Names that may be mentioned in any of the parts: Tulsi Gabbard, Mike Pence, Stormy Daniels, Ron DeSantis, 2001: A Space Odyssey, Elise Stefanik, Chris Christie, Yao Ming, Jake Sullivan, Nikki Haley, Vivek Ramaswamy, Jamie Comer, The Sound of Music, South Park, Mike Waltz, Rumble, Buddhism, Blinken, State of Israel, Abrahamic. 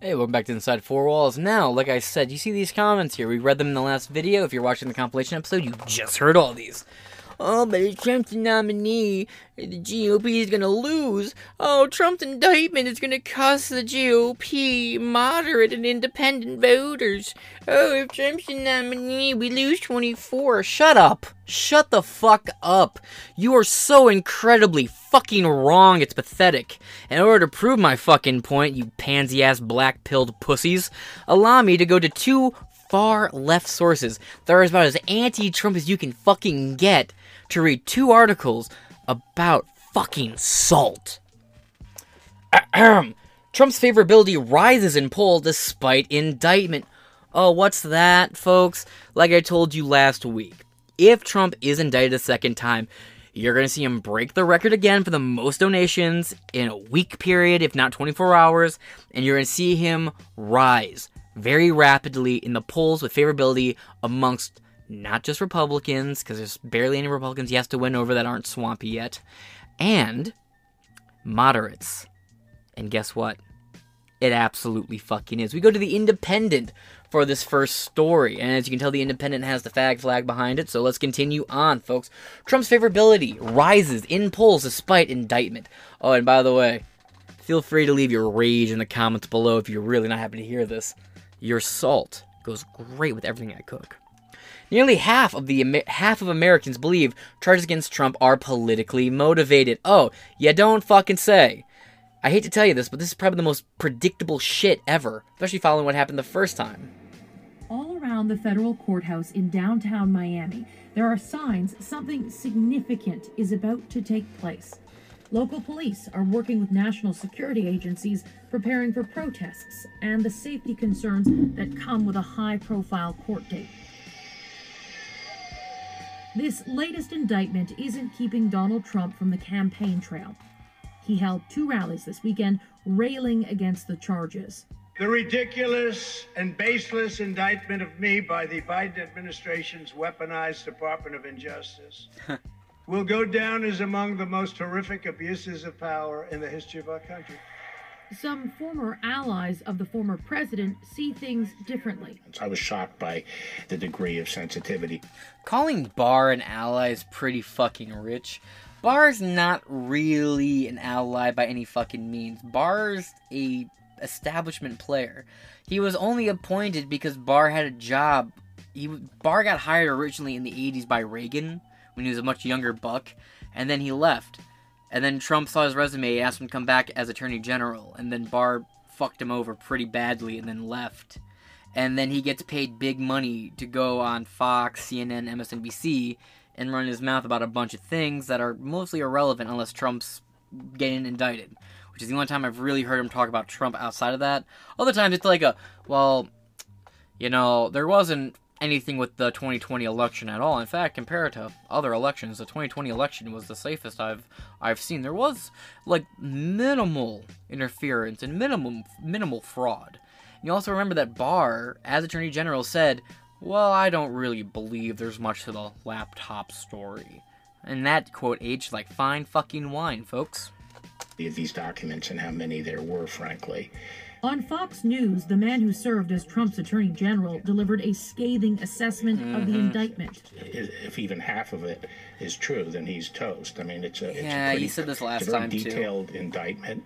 Hey, welcome back to Inside Four Walls. Now, like I said, you see these comments here. We read them in the last video. If you're watching the compilation episode, you just heard all these. Oh, but Trump's nominee. The GOP is going to lose. Oh, Trump's indictment is going to cost the GOP moderate and independent voters. Oh, if Trump's the nominee, we lose 24. Shut up. Shut the fuck up. You are so incredibly fucking wrong, it's pathetic. In order to prove my fucking point, you pansy-ass black-pilled pussies, allow me to go to two far-left sources that are about as anti-Trump as you can fucking get to read two articles about fucking salt. Trump's favorability rises in poll despite indictment. Oh, what's that, folks? Like I told you last week, if Trump is indicted a second time, you're going to see him break the record again for the most donations in a week period, if not 24 hours, and you're going to see him rise very rapidly in the polls with favorability amongst not just Republicans, because there's barely any Republicans he has to win over that aren't swampy yet, and moderates. And guess what? It absolutely fucking is. We go to The Independent for this first story, and as you can tell, The Independent has the fag flag behind it, so let's continue on, folks. Trump's favorability rises in polls despite indictment. Oh, and by the way, feel free to leave your rage in the comments below if you're really not happy to hear this. Your salt goes great with everything I cook. Nearly half of Americans believe charges against Trump are politically motivated. Oh, you don't fucking say. I hate to tell you this, but this is probably the most predictable shit ever, especially following what happened the first time. All around the federal courthouse in downtown Miami, there are signs something significant is about to take place. Local police are working with national security agencies preparing for protests and the safety concerns that come with a high-profile court date. This latest indictment isn't keeping Donald Trump from the campaign trail. He held two rallies this weekend, railing against the charges. The ridiculous and baseless indictment of me by the Biden administration's weaponized Department of Injustice will go down as among the most horrific abuses of power in the history of our country. Some former allies of the former president see things differently. I was shocked by the degree of sensitivity. Calling Barr an ally is pretty fucking rich. Barr's not really an ally by any fucking means. Barr's a establishment player. He was only appointed because Barr had a job. Barr got hired originally in the 80s by Reagan when he was a much younger buck, and then he left. And then Trump saw his resume and asked him to come back as Attorney General, and then Barr fucked him over pretty badly and then left. And then he gets paid big money to go on Fox, CNN, MSNBC, and run his mouth about a bunch of things that are mostly irrelevant unless Trump's getting indicted, which is the only time I've really heard him talk about Trump outside of that. Other times it's like there wasn't anything with the 2020 election at all. In fact, compared to other elections, the 2020 election was the safest I've seen. There was minimal interference and minimal fraud. And you also remember that Barr, as Attorney General, said, well, I don't really believe there's much to the laptop story. And that quote aged like fine fucking wine, folks. These documents and how many there were, frankly. On Fox News, the man who served as Trump's Attorney General delivered a scathing assessment of the indictment. If even half of it is true, then he's toast. I mean, it's a very detailed indictment,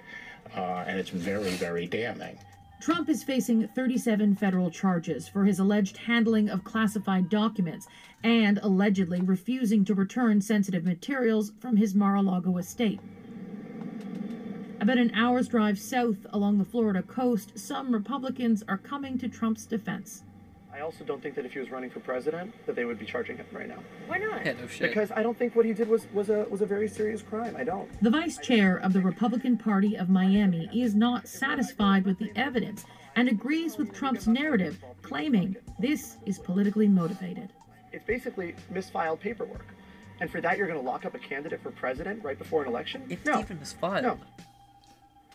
and it's very, very damning. Trump is facing 37 federal charges for his alleged handling of classified documents and allegedly refusing to return sensitive materials from his Mar-a-Lago estate. About an hour's drive south along the Florida coast, some Republicans are coming to Trump's defense. I also don't think that if he was running for president, that they would be charging him right now. Why not? Yeah, no shit. Because I don't think what he did was a very serious crime. I don't. The vice chair of the Republican Party of Miami is not satisfied with the evidence and agrees with Trump's narrative, claiming this is politically motivated. It's basically misfiled paperwork. And for that, you're going to lock up a candidate for president right before an election? It's not even misfiled. No.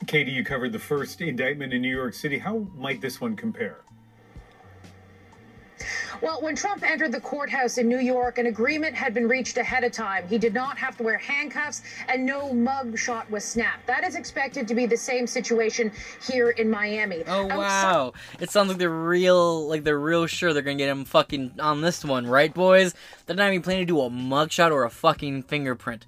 Katie, you covered the first indictment in New York City. How might this one compare? Well, when Trump entered the courthouse in New York, an agreement had been reached ahead of time. He did not have to wear handcuffs, and no mug shot was snapped. That is expected to be the same situation here in Miami. Oh, wow. It sounds like they're real sure they're going to get him fucking on this one, right, boys? They're not even planning to do a mugshot or a fucking fingerprint.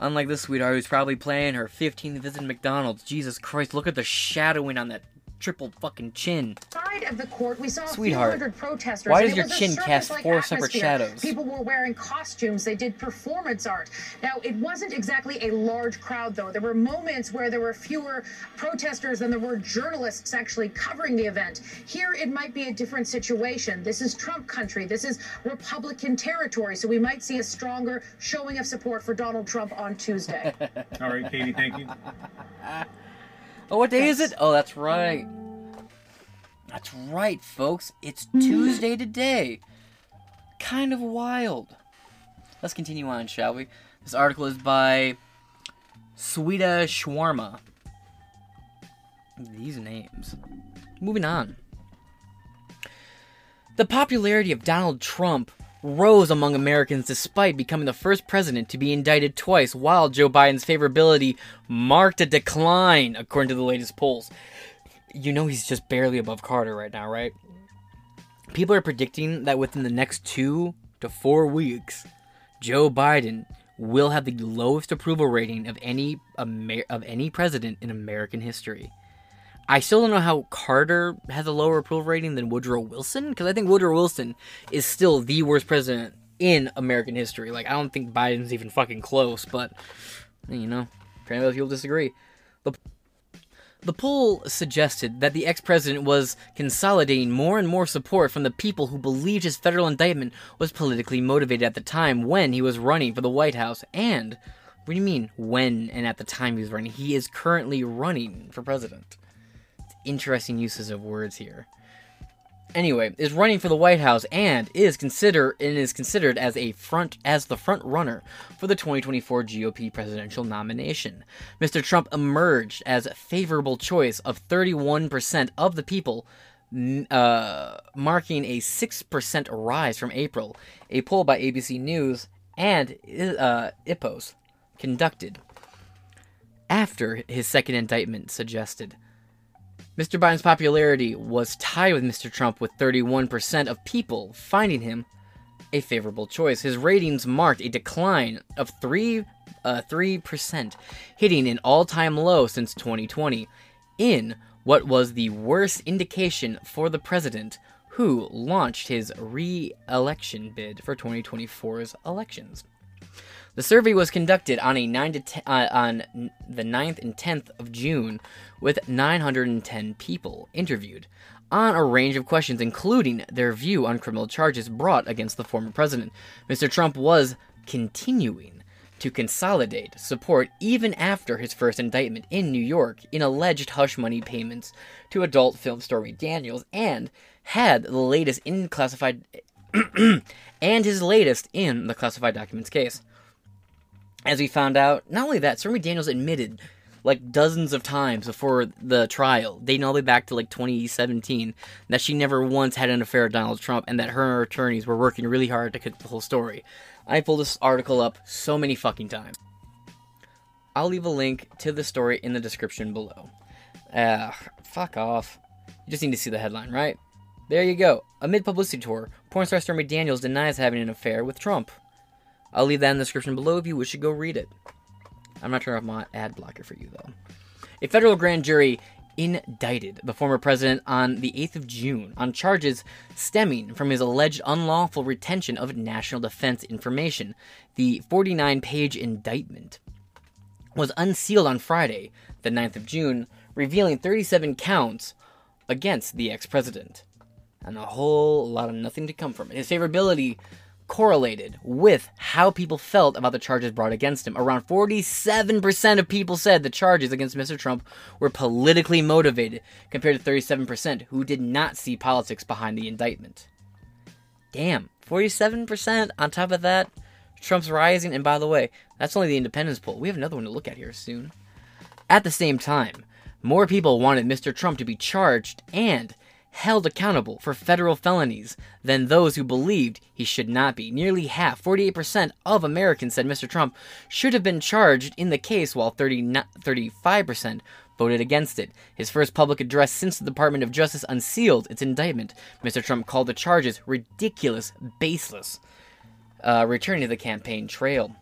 Unlike this sweetheart who's probably planning her 15th visit to McDonald's. Jesus Christ, look at the shadowing on that triple fucking chin. Side of the court, we saw sweetheart, 400 protesters. Why does your chin cast four separate shadows? People were wearing costumes. They did performance art. Now, it wasn't exactly a large crowd, though. There were moments where there were fewer protesters than there were journalists actually covering the event. Here, it might be a different situation. This is Trump country. This is Republican territory. So we might see a stronger showing of support for Donald Trump on Tuesday. All right, Katie, thank you. Oh, what day is it? Oh, that's right. That's right, folks. It's Tuesday today. Kind of wild. Let's continue on, shall we? This article is by Sweeta Shawarma. These names. Moving on. The popularity of Donald Trump rose among Americans despite becoming the first president to be indicted twice, while Joe Biden's favorability marked a decline, according to the latest polls. You know he's just barely above Carter right now, right? People are predicting that within the next 2 to 4 weeks, Joe Biden will have the lowest approval rating of any president in American history. I still don't know how Carter has a lower approval rating than Woodrow Wilson, because I think Woodrow Wilson is still the worst president in American history. Like, I don't think Biden's even fucking close, but, you know, apparently people disagree. The poll suggested that the ex-president was consolidating more and more support from the people who believed his federal indictment was politically motivated at the time when he was running for the White House. And, what do you mean, when and at the time he was running? He is currently running for president. Interesting uses of words here. Anyway, is running for the White House and is considered as the front runner for the 2024 GOP presidential nomination. Mr. Trump emerged as a favorable choice of 31% of the people, marking a 6% rise from April. A poll by ABC News and Ipsos conducted after his second indictment suggested. Mr. Biden's popularity was tied with Mr. Trump, with 31% of people finding him a favorable choice. His ratings marked a decline of 3%, hitting an all-time low since 2020, in what was the worst indication for the president who launched his re-election bid for 2024's elections. The survey was conducted on the 9th and 10th of June with 910 people interviewed on a range of questions, including their view on criminal charges brought against the former president. Mr. Trump was continuing to consolidate support even after his first indictment in New York in alleged hush money payments to adult film Stormy Daniels and had the latest in classified and his latest in the classified documents case. As we found out, not only that, Stormy Daniels admitted, like, dozens of times before the trial, dating all the way back to, like, 2017, that she never once had an affair with Donald Trump and that her attorneys were working really hard to cook the whole story. I pulled this article up so many fucking times. I'll leave a link to the story in the description below. Fuck off. You just need to see the headline, right? There you go. Amid publicity tour, porn star Stormy Daniels denies having an affair with Trump. I'll leave that in the description below if you wish to go read it. I'm not turning off my ad blocker for you, though. A federal grand jury indicted the former president on the 8th of June on charges stemming from his alleged unlawful retention of national defense information. The 49-page indictment was unsealed on Friday, the 9th of June, revealing 37 counts against the ex-president. And a whole lot of nothing to come from it. His favorability correlated with how people felt about the charges brought against him. Around 47% of people said the charges against Mr. Trump were politically motivated, compared to 37% who did not see politics behind the indictment. Damn, 47% on top of that, Trump's rising, and by the way, that's only the independence poll. We have another one to look at here soon. At the same time, more people wanted Mr. Trump to be charged and held accountable for federal felonies than those who believed he should not be. Nearly half, 48% of Americans said Mr. Trump should have been charged in the case, while 35% voted against it. His first public address since the Department of Justice unsealed its indictment, Mr. Trump called the charges ridiculous, baseless, returning to the campaign trail.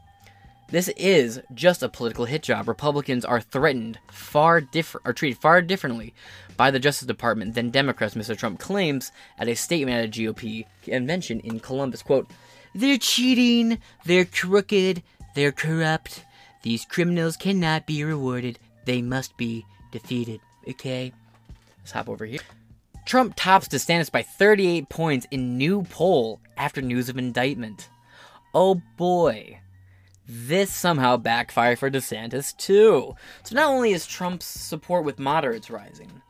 This is just a political hit job. Republicans are threatened treated far differently by the Justice Department than Democrats, Mr. Trump claims at a statement at a GOP convention in Columbus. Quote, "They're cheating, they're crooked, they're corrupt. These criminals cannot be rewarded. They must be defeated." Okay, let's hop over here. Trump tops DeSantis by 38 points in new poll after news of indictment. Oh boy. This somehow backfired for DeSantis, too. So not only is Trump's support with moderates rising.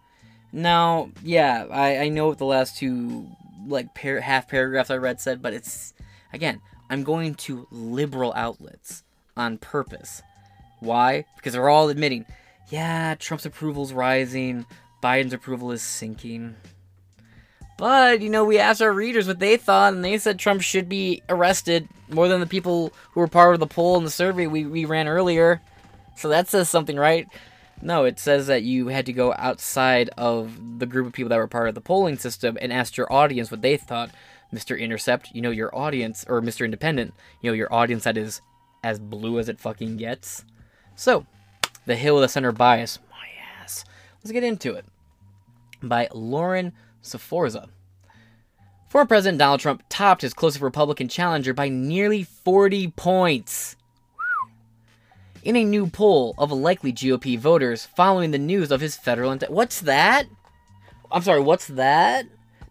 Now, yeah, I know what the last two half paragraphs I read said, but it's... Again, I'm going to liberal outlets on purpose. Why? Because they're all admitting, yeah, Trump's approval's rising, Biden's approval is sinking. But, you know, we asked our readers what they thought, and they said Trump should be arrested more than the people who were part of the poll and the survey we ran earlier. So that says something, right? No, it says that you had to go outside of the group of people that were part of the polling system and ask your audience what they thought. Mr. Intercept, you know your audience, or Mr. Independent, you know your audience that is as blue as it fucking gets. So, The Hill with a Center Bias. My ass. Let's get into it. By Lauren Sforza. Former President Donald Trump topped his closest Republican challenger by nearly 40 points in a new poll of likely GOP voters following the news of his federal indictment. What's that? I'm sorry, what's that?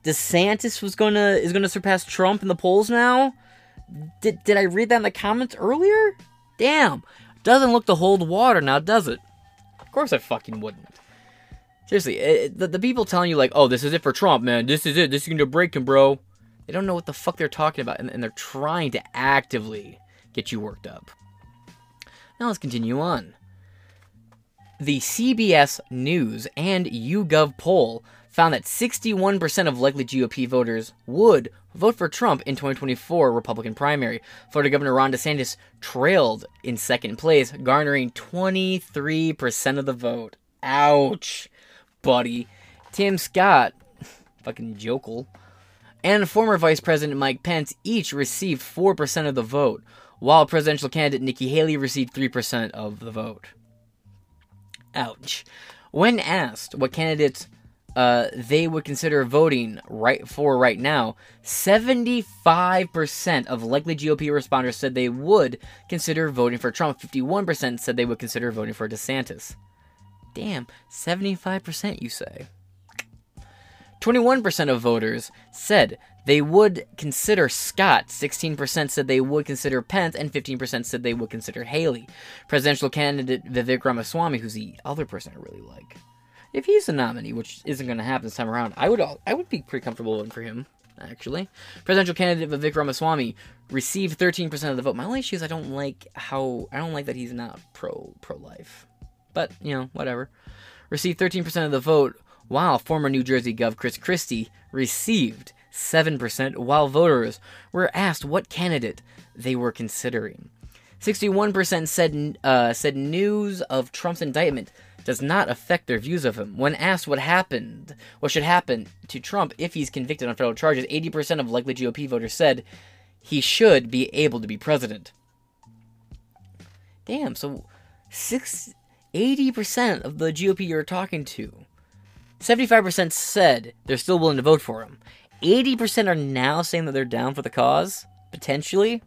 DeSantis is gonna surpass Trump in the polls now? Did I read that in the comments earlier? Damn. Doesn't look to hold water now, does it? Of course I fucking wouldn't. Seriously, the people telling you, like, oh, this is it for Trump, man. This is it. This is going to break him, bro. They don't know what the fuck they're talking about, and they're trying to actively get you worked up. Now let's continue on. The CBS News and YouGov poll found that 61% of likely GOP voters would vote for Trump in 2024 Republican primary. Florida Governor Ron DeSantis trailed in second place, garnering 23% of the vote. Ouch. Buddy, Tim Scott, fucking Jokel, and former Vice President Mike Pence each received 4% of the vote, while presidential candidate Nikki Haley received 3% of the vote. Ouch. When asked what candidates they would consider voting right now, 75% of likely GOP responders said they would consider voting for Trump. 51% said they would consider voting for DeSantis. Damn, 75% you say. 21% of voters said they would consider Scott, 16% said they would consider Pence, and 15% said they would consider Haley. Presidential candidate Vivek Ramaswamy, who's the other person I really like. If he's a nominee, which isn't going to happen this time around, I would be pretty comfortable voting for him, actually. Presidential candidate Vivek Ramaswamy received 13% of the vote. My only issue is I don't like that he's not pro-life. But, you know, whatever. Received 13% of the vote, while former New Jersey Gov Chris Christie received 7%, while voters were asked what candidate they were considering. 61% said news of Trump's indictment does not affect their views of him. When asked what should happen to Trump if he's convicted on federal charges, 80% of likely GOP voters said he should be able to be president. Damn, so 80% of the GOP you're talking to, 75% said they're still willing to vote for him. 80% are now saying that they're down for the cause, potentially.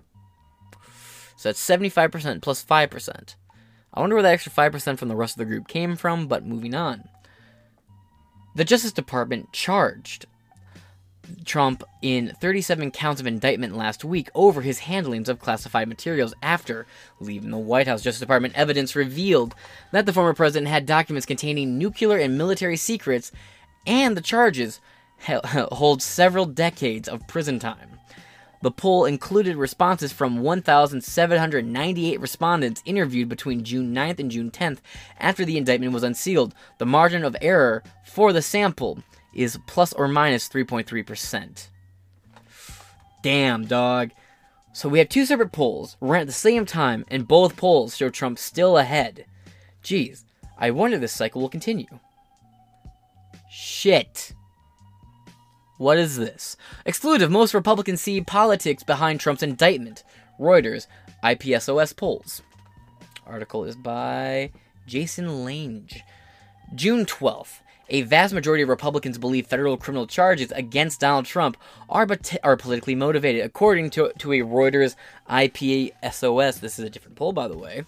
So that's 75% plus 5%. I wonder where that extra 5% from the rest of the group came from, but moving on. The Justice Department charged Trump in 37 counts of indictment last week over his handlings of classified materials after leaving the White House. Justice Department evidence revealed that the former president had documents containing nuclear and military secrets, and the charges hold several decades of prison time. The poll included responses from 1,798 respondents interviewed between June 9th and June 10th after the indictment was unsealed. The margin of error for the sample is plus or minus 3.3%. Damn, dog. So we have two separate polls, ran at the same time, and both polls show Trump still ahead. Jeez, I wonder this cycle will continue. Shit. What is this? Exclusive, most Republicans see politics behind Trump's indictment. Reuters, IPSOS polls. Article is by Jason Lange. June 12th. A vast majority of Republicans believe federal criminal charges against Donald Trump are politically motivated, according to a Reuters IPSOS. This is a different poll, by the way,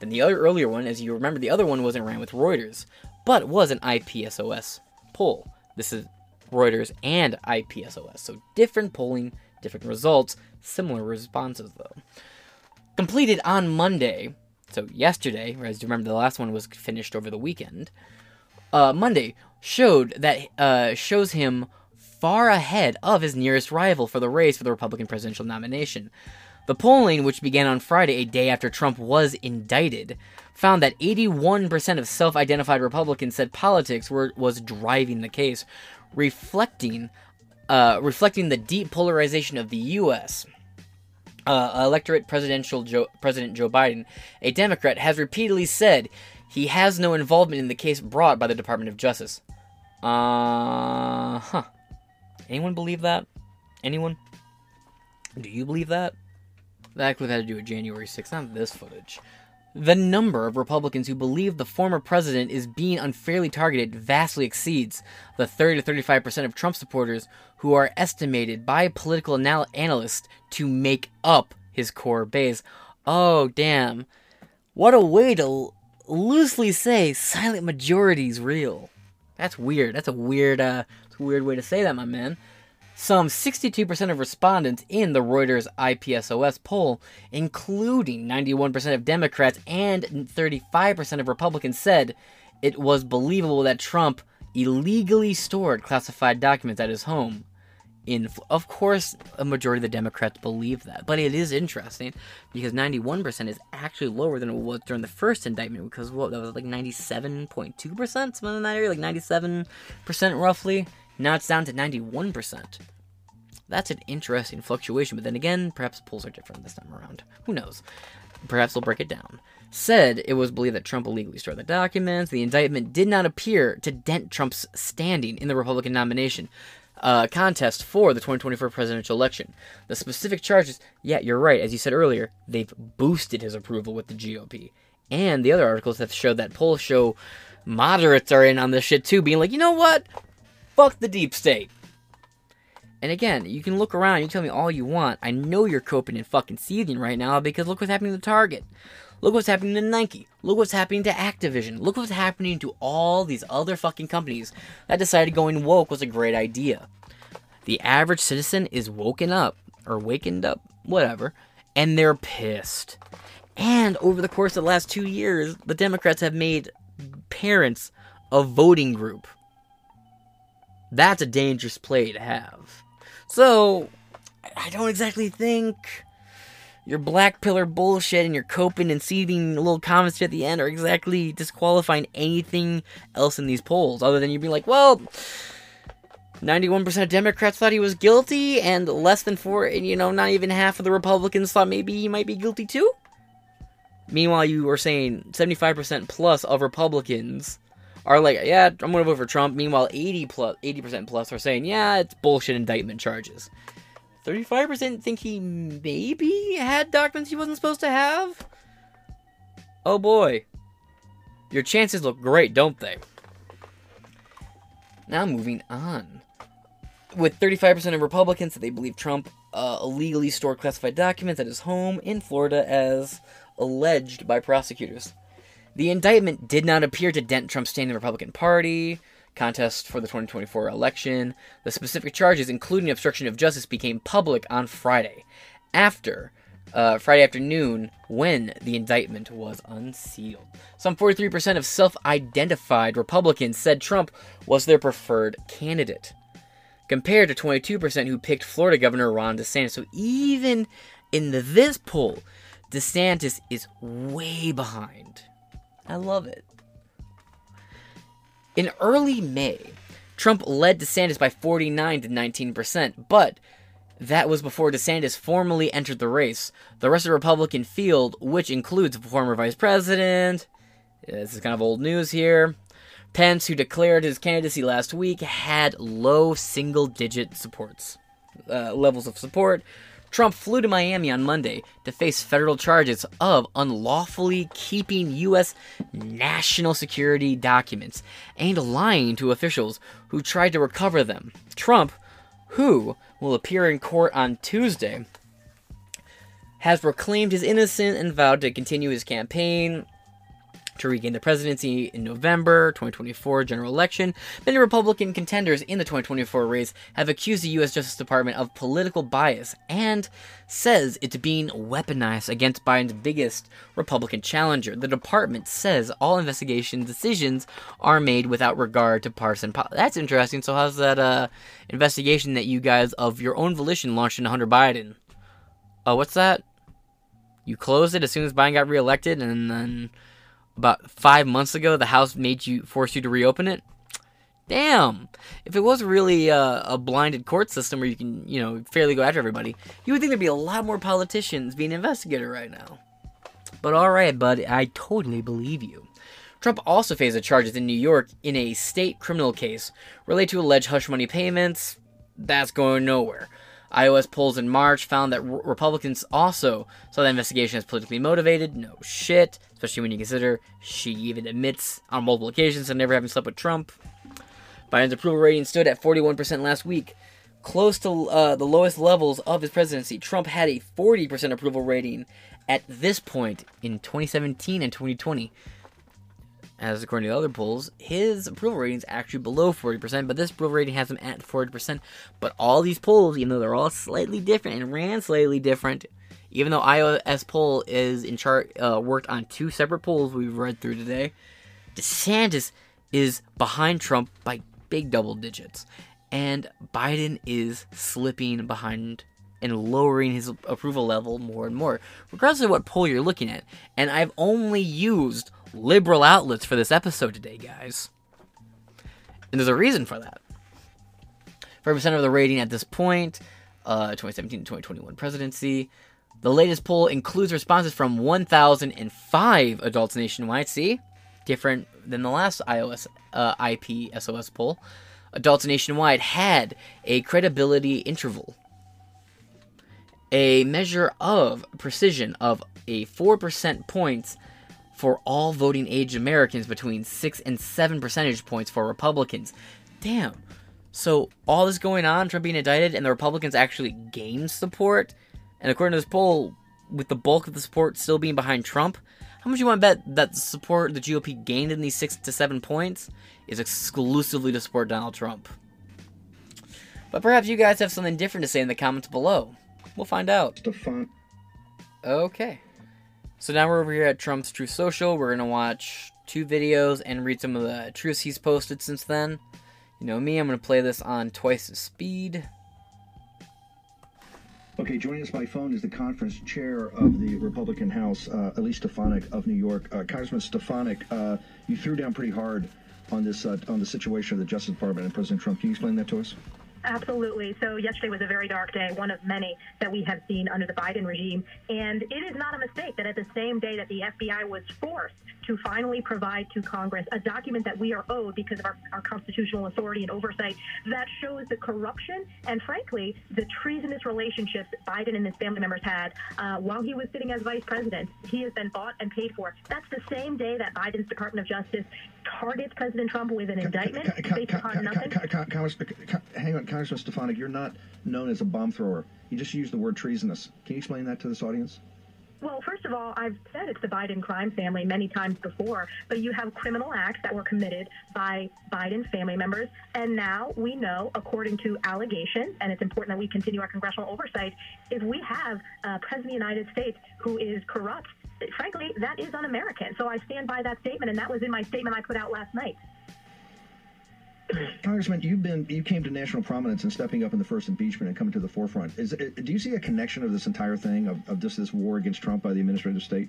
than the other earlier one. As you remember, the other one wasn't ran with Reuters, but was an IPSOS poll. This is Reuters and IPSOS. So different polling, different results, similar responses, though. Completed on Monday, so yesterday, as you remember, the last one was finished over the weekend. Monday shows him far ahead of his nearest rival for the race for the Republican presidential nomination. The polling, which began on Friday, a day after Trump was indicted, found that 81% of self-identified Republicans said politics was driving the case, reflecting the deep polarization of the U.S. Electorate. President Joe Biden, a Democrat, has repeatedly said he has no involvement in the case brought by the Department of Justice. Anyone believe that? Anyone? Do you believe that? That could have had to do with January 6th, not this footage. The number of Republicans who believe the former president is being unfairly targeted vastly exceeds the 30 to 35% of Trump supporters who are estimated by political analysts to make up his core base. Oh, damn. What a way to loosely say silent majority's real. That's weird. That's a weird way to say that, my man. Some 62% of respondents in the Reuters IPSOS poll, including 91% of Democrats and 35% of Republicans, said it was believable that Trump illegally stored classified documents at his home. Of course, a majority of the Democrats believe that, but it is interesting because 91% is actually lower than it was during the first indictment, because that was like 97.2%, something in that area, like 97% roughly. Now it's down to 91%. That's an interesting fluctuation, but then again, perhaps polls are different this time around. Who knows? Perhaps they'll break it down. Said it was believed that Trump illegally stored the documents. The indictment did not appear to dent Trump's standing in the Republican nomination contest for the 2024 presidential election. The specific charges, yeah, you're right, as you said earlier, they've boosted his approval with the GOP. And the other articles have showed that polls show moderates are in on this shit too, being like, you know what? Fuck the deep state. And again, you can look around, you tell me all you want. I know you're coping and fucking seething right now because look what's happening to Target. Look what's happening to Nike. Look what's happening to Activision. Look what's happening to all these other fucking companies that decided going woke was a great idea. The average citizen is woken up, or wakened up, whatever, and they're pissed. And over the course of the last 2 years, the Democrats have made parents a voting group. That's a dangerous play to have. So, I don't exactly think your black pillar bullshit and your coping and seething little comments at the end are exactly disqualifying anything else in these polls, other than you'd be like, well, 91% of Democrats thought he was guilty, and less than not even half of the Republicans thought maybe he might be guilty too? Meanwhile, you were saying 75% plus of Republicans are like, yeah, I'm gonna vote for Trump. Meanwhile, 80% plus are saying, yeah, it's bullshit indictment charges. 35% think he maybe had documents he wasn't supposed to have? Oh boy. Your chances look great, don't they? Now moving on. With 35% of Republicans that they believe Trump illegally stored classified documents at his home in Florida as alleged by prosecutors. The indictment did not appear to dent Trump's standing in the Republican Party contest for the 2024 election. The specific charges, including obstruction of justice, became public on Friday, Friday afternoon, when the indictment was unsealed. Some 43% of self-identified Republicans said Trump was their preferred candidate, compared to 22% who picked Florida Governor Ron DeSantis. So even in this poll, DeSantis is way behind. I love it. In early May, Trump led DeSantis by 49% to 19%, but that was before DeSantis formally entered the race. The rest of the Republican field, which includes a former vice president, this is kind of old news here, Pence, who declared his candidacy last week, had low single-digit levels of support. Trump flew to Miami on Monday to face federal charges of unlawfully keeping U.S. national security documents and lying to officials who tried to recover them. Trump, who will appear in court on Tuesday, has proclaimed his innocence and vowed to continue his campaign to regain the presidency in November 2024 general election. Many Republican contenders in the 2024 race have accused the U.S. Justice Department of political bias and says it's being weaponized against Biden's biggest Republican challenger. The department says all investigation decisions are made without regard to partisan politics. That's interesting. So how's that investigation that you guys of your own volition launched into Hunter Biden? What's that? You closed it as soon as Biden got reelected, and then about 5 months ago, the House forced you to reopen it? Damn! If it was really a blinded court system where you can, fairly go after everybody, you would think there'd be a lot more politicians being investigated right now. But alright, buddy, I totally believe you. Trump also faces charges in New York in a state criminal case related to alleged hush money payments. That's going nowhere. iOS polls in March found that Republicans also saw the investigation as politically motivated. No shit. Especially when you consider she even admits on multiple occasions of never having slept with Trump. Biden's approval rating stood at 41% last week, close to the lowest levels of his presidency. Trump had a 40% approval rating at this point in 2017 and 2020. As according to the other polls, his approval rating is actually below 40%, but this approval rating has him at 40%. But all these polls, even though they're all slightly different and ran slightly different, even though iOS poll is in chart, worked on two separate polls we've read through today, DeSantis is behind Trump by big double digits. And Biden is slipping behind and lowering his approval level more and more, regardless of what poll you're looking at. And I've only used liberal outlets for this episode today, guys. And there's a reason for that. 40% of the rating at this point, 2017 to 2021 presidency. The latest poll includes responses from 1,005 adults nationwide. See? Different than the last IP SOS poll. Adults nationwide had a credibility interval, a measure of precision of a 4% points for all voting age Americans, between 6 and 7 percentage points for Republicans. Damn. So all this going on, Trump being indicted, and the Republicans actually gained support? And according to this poll, with the bulk of the support still being behind Trump, how much you want to bet that the support the GOP gained in these 6 to 7 points is exclusively to support Donald Trump? But perhaps you guys have something different to say in the comments below. We'll find out. Okay. So now we're over here at Trump's Truth Social. We're going to watch two videos and read some of the truths he's posted since then. You know me, I'm going to play this on twice the speed. Okay, joining us by phone is the conference chair of the Republican House, Elise Stefanik of New York. Congressman Stefanik, you threw down pretty hard on this on the situation of the Justice Department and President Trump. Can you explain that to us? Absolutely. So yesterday was a very dark day, one of many that we have seen under the Biden regime. And it is not a mistake that at the same day that the FBI was forced to finally provide to Congress a document that we are owed because of our constitutional authority and oversight, that shows the corruption and, frankly, the treasonous relationships that Biden and his family members had while he was sitting as vice president. He has been bought and paid for. That's the same day that Biden's Department of Justice targets President Trump with an indictment based upon nothing. Hang on, Congressman Stefanik, you're not known as a bomb thrower. You just used the word treasonous. Can you explain that to this audience? Well, first of all, I've said it's the Biden crime family many times before, but you have criminal acts that were committed by Biden's family members. And now we know, according to allegations, and it's important that we continue our congressional oversight, if we have a president of the United States who is corrupt, frankly, that is un-American. So I stand by that statement, and that was in my statement I put out last night. Congressman, you came to national prominence and stepping up in the first impeachment and coming to the forefront. Do you see a connection of this entire thing, of just this war against Trump by the administrative state?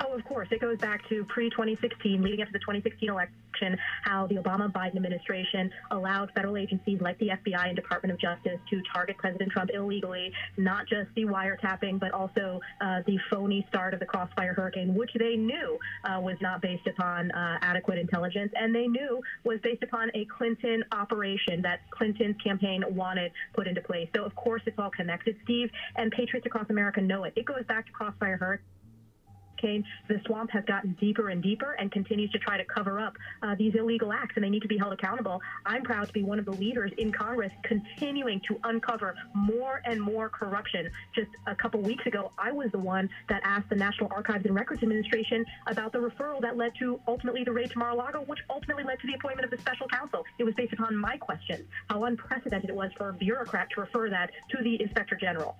Oh, of course. It goes back to pre-2016, leading up to the 2016 election. election, how the Obama-Biden administration allowed federal agencies like the FBI and Department of Justice to target President Trump illegally, not just the wiretapping, but also the phony start of the Crossfire Hurricane, which they knew was not based upon adequate intelligence, and they knew was based upon a Clinton operation that Clinton's campaign wanted put into place. So, of course, it's all connected, Steve, and patriots across America know it. It goes back to Crossfire Hurricane. The swamp has gotten deeper and deeper and continues to try to cover up these illegal acts, and they need to be held accountable. I'm proud to be one of the leaders in Congress continuing to uncover more and more corruption. Just a couple weeks ago, I was the one that asked the National Archives and Records Administration about the referral that led to ultimately the raid to Mar-a-Lago, which ultimately led to the appointment of the special counsel. It was based upon my questions, how unprecedented it was for a bureaucrat to refer that to the Inspector General.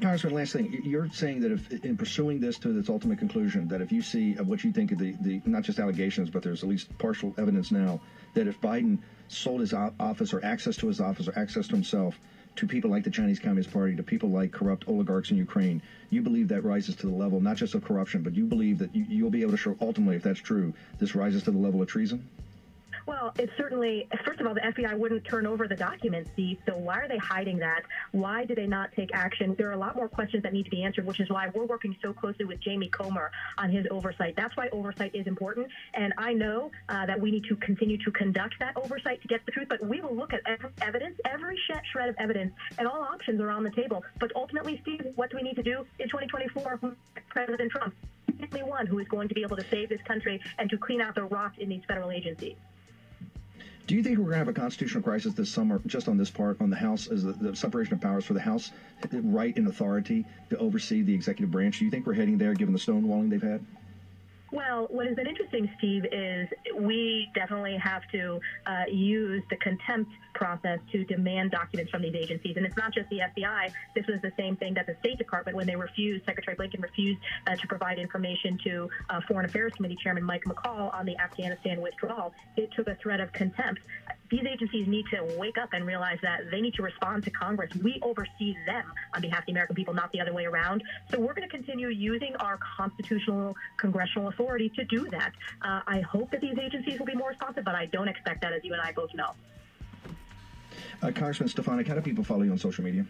Congressman, last thing, you're saying that if, in pursuing this to its ultimate conclusion, that if you see what you think of the not just allegations, but there's at least partial evidence now, that if Biden sold his office or access to his office or access to himself to people like the Chinese Communist Party, to people like corrupt oligarchs in Ukraine, you believe that rises to the level not just of corruption, but you believe that you'll be able to show ultimately, if that's true, this rises to the level of treason? Well, it's certainly, first of all, the FBI wouldn't turn over the documents, Steve, so why are they hiding that? Why do they not take action? There are a lot more questions that need to be answered, which is why we're working so closely with Jamie Comer on his oversight. That's why oversight is important, and I know that we need to continue to conduct that oversight to get the truth, but we will look at every evidence, every shred of evidence, and all options are on the table. But ultimately, Steve, what do we need to do in 2024 with President Trump? He's the only one who is going to be able to save this country and to clean out the rot in these federal agencies. Do you think we're going to have a constitutional crisis this summer, just on this part, on the House, as the separation of powers for the House, right in authority to oversee the executive branch? Do you think we're heading there, given the stonewalling they've had? Well, what has been interesting, Steve, is we definitely have to use the contempt process to demand documents from these agencies. And it's not just the FBI. This was the same thing that the State Department, when they refused, Secretary Blinken refused to provide information to Foreign Affairs Committee Chairman Mike McCall on the Afghanistan withdrawal. It took a threat of contempt. These agencies need to wake up and realize that they need to respond to Congress. We oversee them on behalf of the American people, not the other way around. So we're going to continue using our constitutional congressional authority to do that. I hope that these agencies will be more responsive, but I don't expect that, as you and I both know. Congressman Stefanik, how do people follow you on social media?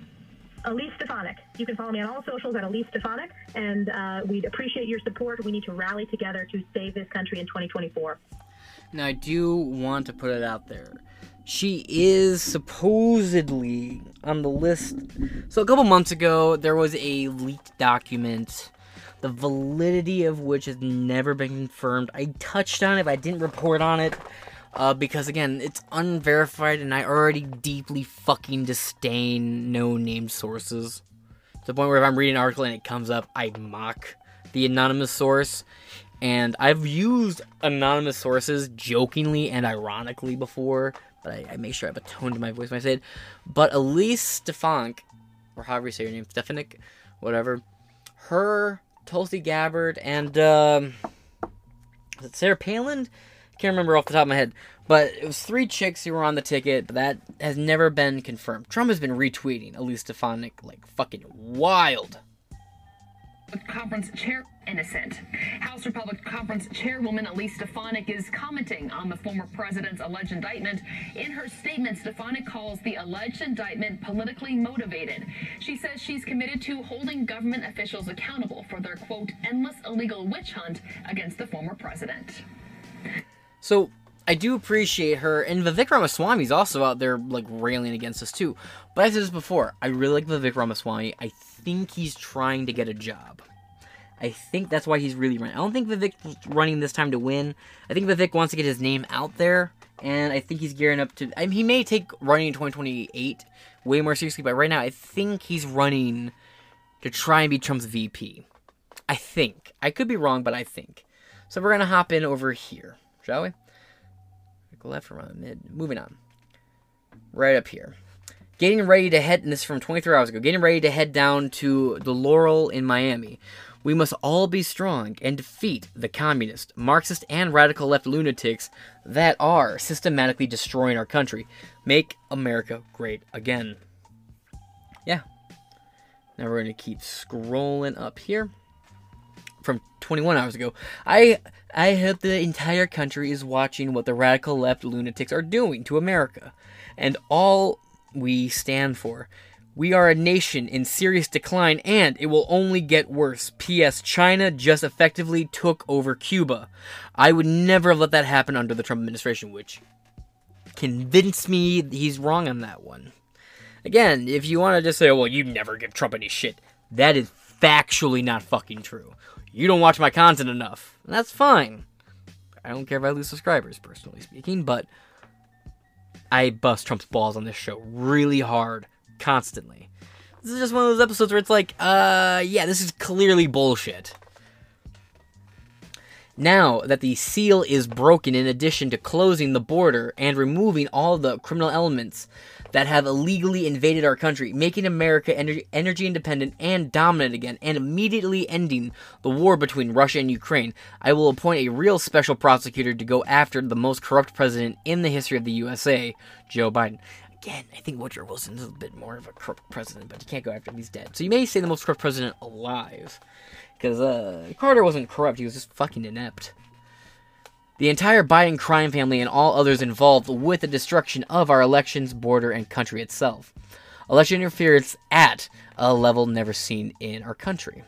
Elise Stefanik. You can follow me on all socials at Elise Stefanik, and we'd appreciate your support. We need to rally together to save this country in 2024. Now, I do want to put it out there. She is supposedly on the list. So a couple months ago, there was a leaked document, the validity of which has never been confirmed. I touched on it, but I didn't report on it. Because, again, it's unverified, and I already deeply fucking disdain no-named sources. To the point where if I'm reading an article and it comes up, I mock the anonymous source. And I've used anonymous sources jokingly and ironically before, but I make sure I have a tone to my voice when I say it. But Elise Stefanik, or however you say your name, Stefanik, whatever, her, Tulsi Gabbard, and is it Sarah Palin? Can't remember off the top of my head, but it was three chicks who were on the ticket, but that has never been confirmed. Trump has been retweeting Elise Stefanik like fucking wild. Conference chair innocent. House Republican Conference Chairwoman Elise Stefanik is commenting on the former president's alleged indictment. In her statement, Stefanik calls the alleged indictment politically motivated. She says she's committed to holding government officials accountable for their, quote, endless illegal witch hunt against the former president. So, I do appreciate her, and Vivek Ramaswamy's also out there, like, railing against us, too. But I said this before, I really like Vivek Ramaswamy. I think he's trying to get a job. I think that's why he's really running. I don't think Vivek's running this time to win. I think Vivek wants to get his name out there, and I think he's gearing up to... I mean, he may take running in 2028 way more seriously, but right now, I think he's running to try and be Trump's VP. I think. I could be wrong, but I think. So, we're going to hop in over here. Shall we? Go left around the mid. Moving on. Right up here. Getting ready to head, and this is from 23 hours ago, getting ready to head down to the Laurel in Miami. We must all be strong and defeat the communist, Marxist, and radical left lunatics that are systematically destroying our country. Make America great again. Yeah. Now we're going to keep scrolling up here. from 21 hours ago. I hope the entire country is watching what the radical left lunatics are doing to America and all we stand for. We are a nation in serious decline, and it will only get worse. P.S. China just effectively took over Cuba. I would never have let that happen under the Trump administration, which convinced me he's wrong on that one. Again, if you want to just say, oh, well, you never give Trump any shit, that is factually not fucking true. You don't watch my content enough. And that's fine. I don't care if I lose subscribers, personally speaking, but I bust Trump's balls on this show really hard. Constantly. This is just one of those episodes where it's like, yeah, this is clearly bullshit. Now that the seal is broken, in addition to closing the border and removing all the criminal elements that have illegally invaded our country, making America energy independent and dominant again, and immediately ending the war between Russia and Ukraine, I will appoint a real special prosecutor to go after the most corrupt president in the history of the USA, Joe Biden. Again, I think Woodrow Wilson is a bit more of a corrupt president, but you can't go after him. He's dead. So you may say the most corrupt president alive. Because Carter wasn't corrupt. He was just fucking inept. The entire Biden crime family and all others involved with the destruction of our elections, border, and country itself. Election interference at a level never seen in our country.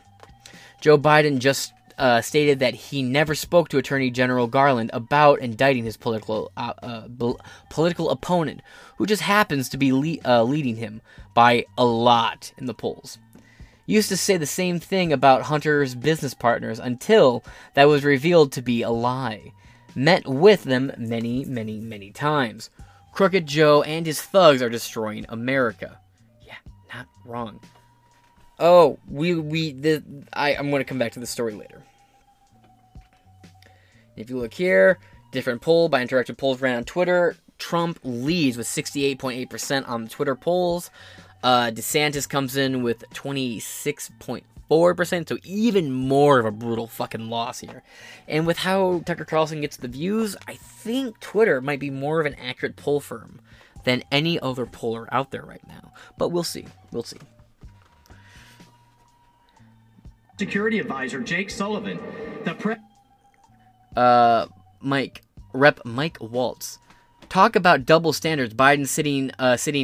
Joe Biden just stated that he never spoke to Attorney General Garland about indicting his political opponent, who just happens to be leading him by a lot in the polls. He used to say the same thing about Hunter's business partners until that was revealed to be a lie. Met with them many, many, many times. Crooked Joe and his thugs are destroying America. Yeah, not wrong. Oh, I'm going to come back to this story later. If you look here, different poll by interactive polls ran on Twitter. Trump leads with 68.8% on the Twitter polls. DeSantis comes in with 26.4%, so even more of a brutal fucking loss here. And with how Tucker Carlson gets the views, I think Twitter might be more of an accurate poll firm than any other poller out there right now. But we'll see. We'll see. Security advisor Jake Sullivan, the Rep. Mike Waltz. Talk about double standards. Biden sitting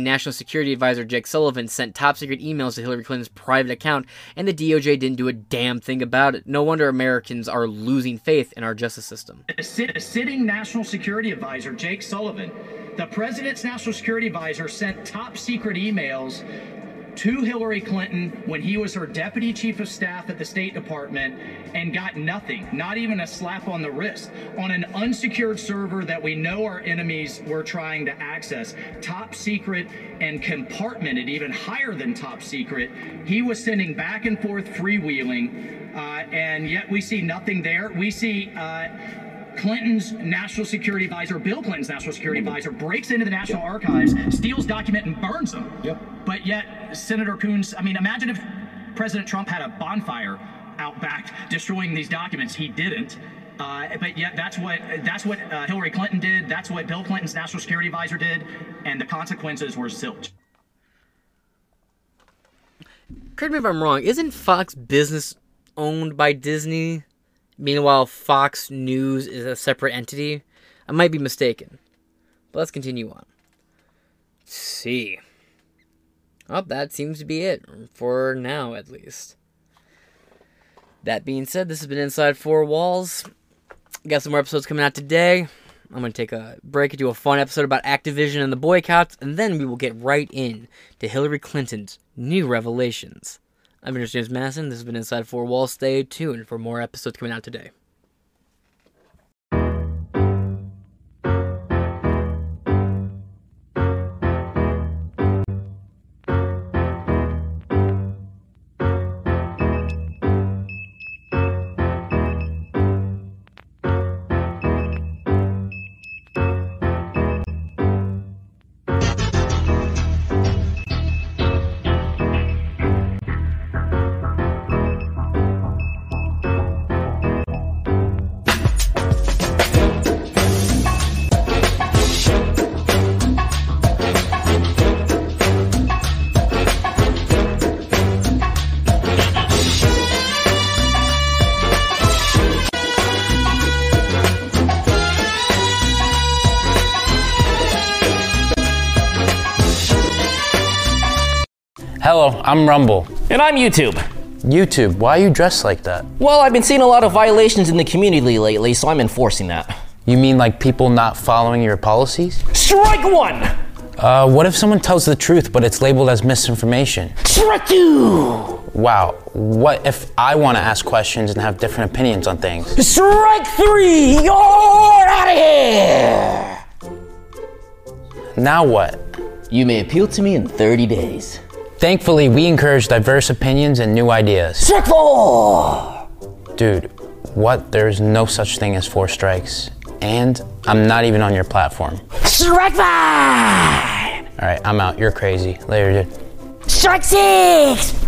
National Security Advisor Jake Sullivan sent top secret emails to Hillary Clinton's private account, and the DOJ didn't do a damn thing about it. No wonder Americans are losing faith in our justice system. Sitting National Security Advisor Jake Sullivan, the president's National Security Advisor, sent top secret emails to Hillary Clinton when he was her deputy chief of staff at the State Department, and got nothing, not even a slap on the wrist, on an unsecured server that we know our enemies were trying to access. Top secret and compartmented, even higher than top secret. He was sending back and forth freewheeling, and yet we see nothing there. We see Clinton's National Security Advisor, Bill Clinton's National Security Advisor, breaks into the National Archives, steals documents, and burns them. Yep. But yet, Senator Coons, I mean, imagine if President Trump had a bonfire out back destroying these documents. He didn't. But yet, that's what Hillary Clinton did. That's what Bill Clinton's National Security Advisor did. And the consequences were zilch. Correct me if I'm wrong. Isn't Fox Business owned by Disney? Meanwhile, Fox News is a separate entity. I might be mistaken. But let's continue on. Let's see. Oh, that seems to be it. For now, at least. That being said, this has been Inside Four Walls. Got some more episodes coming out today. I'm going to take a break and do a fun episode about Activision and the boycotts. And then we will get right in to Hillary Clinton's new revelations. I've been James Madison. This has been Inside Four Walls. Stay tuned for more episodes coming out today. Hello, I'm Rumble. And I'm YouTube. YouTube, why are you dressed like that? Well, I've been seeing a lot of violations in the community lately, so I'm enforcing that. You mean like people not following your policies? Strike one! What if someone tells the truth, but it's labeled as misinformation? Strike two! Wow, what if I want to ask questions and have different opinions on things? Strike three! You're out of here! Now what? You may appeal to me in 30 days. Thankfully, we encourage diverse opinions and new ideas. Strike four! Dude, what? There's no such thing as four strikes. And I'm not even on your platform. Strike five! All right, I'm out. You're crazy. Later, dude. Strike six!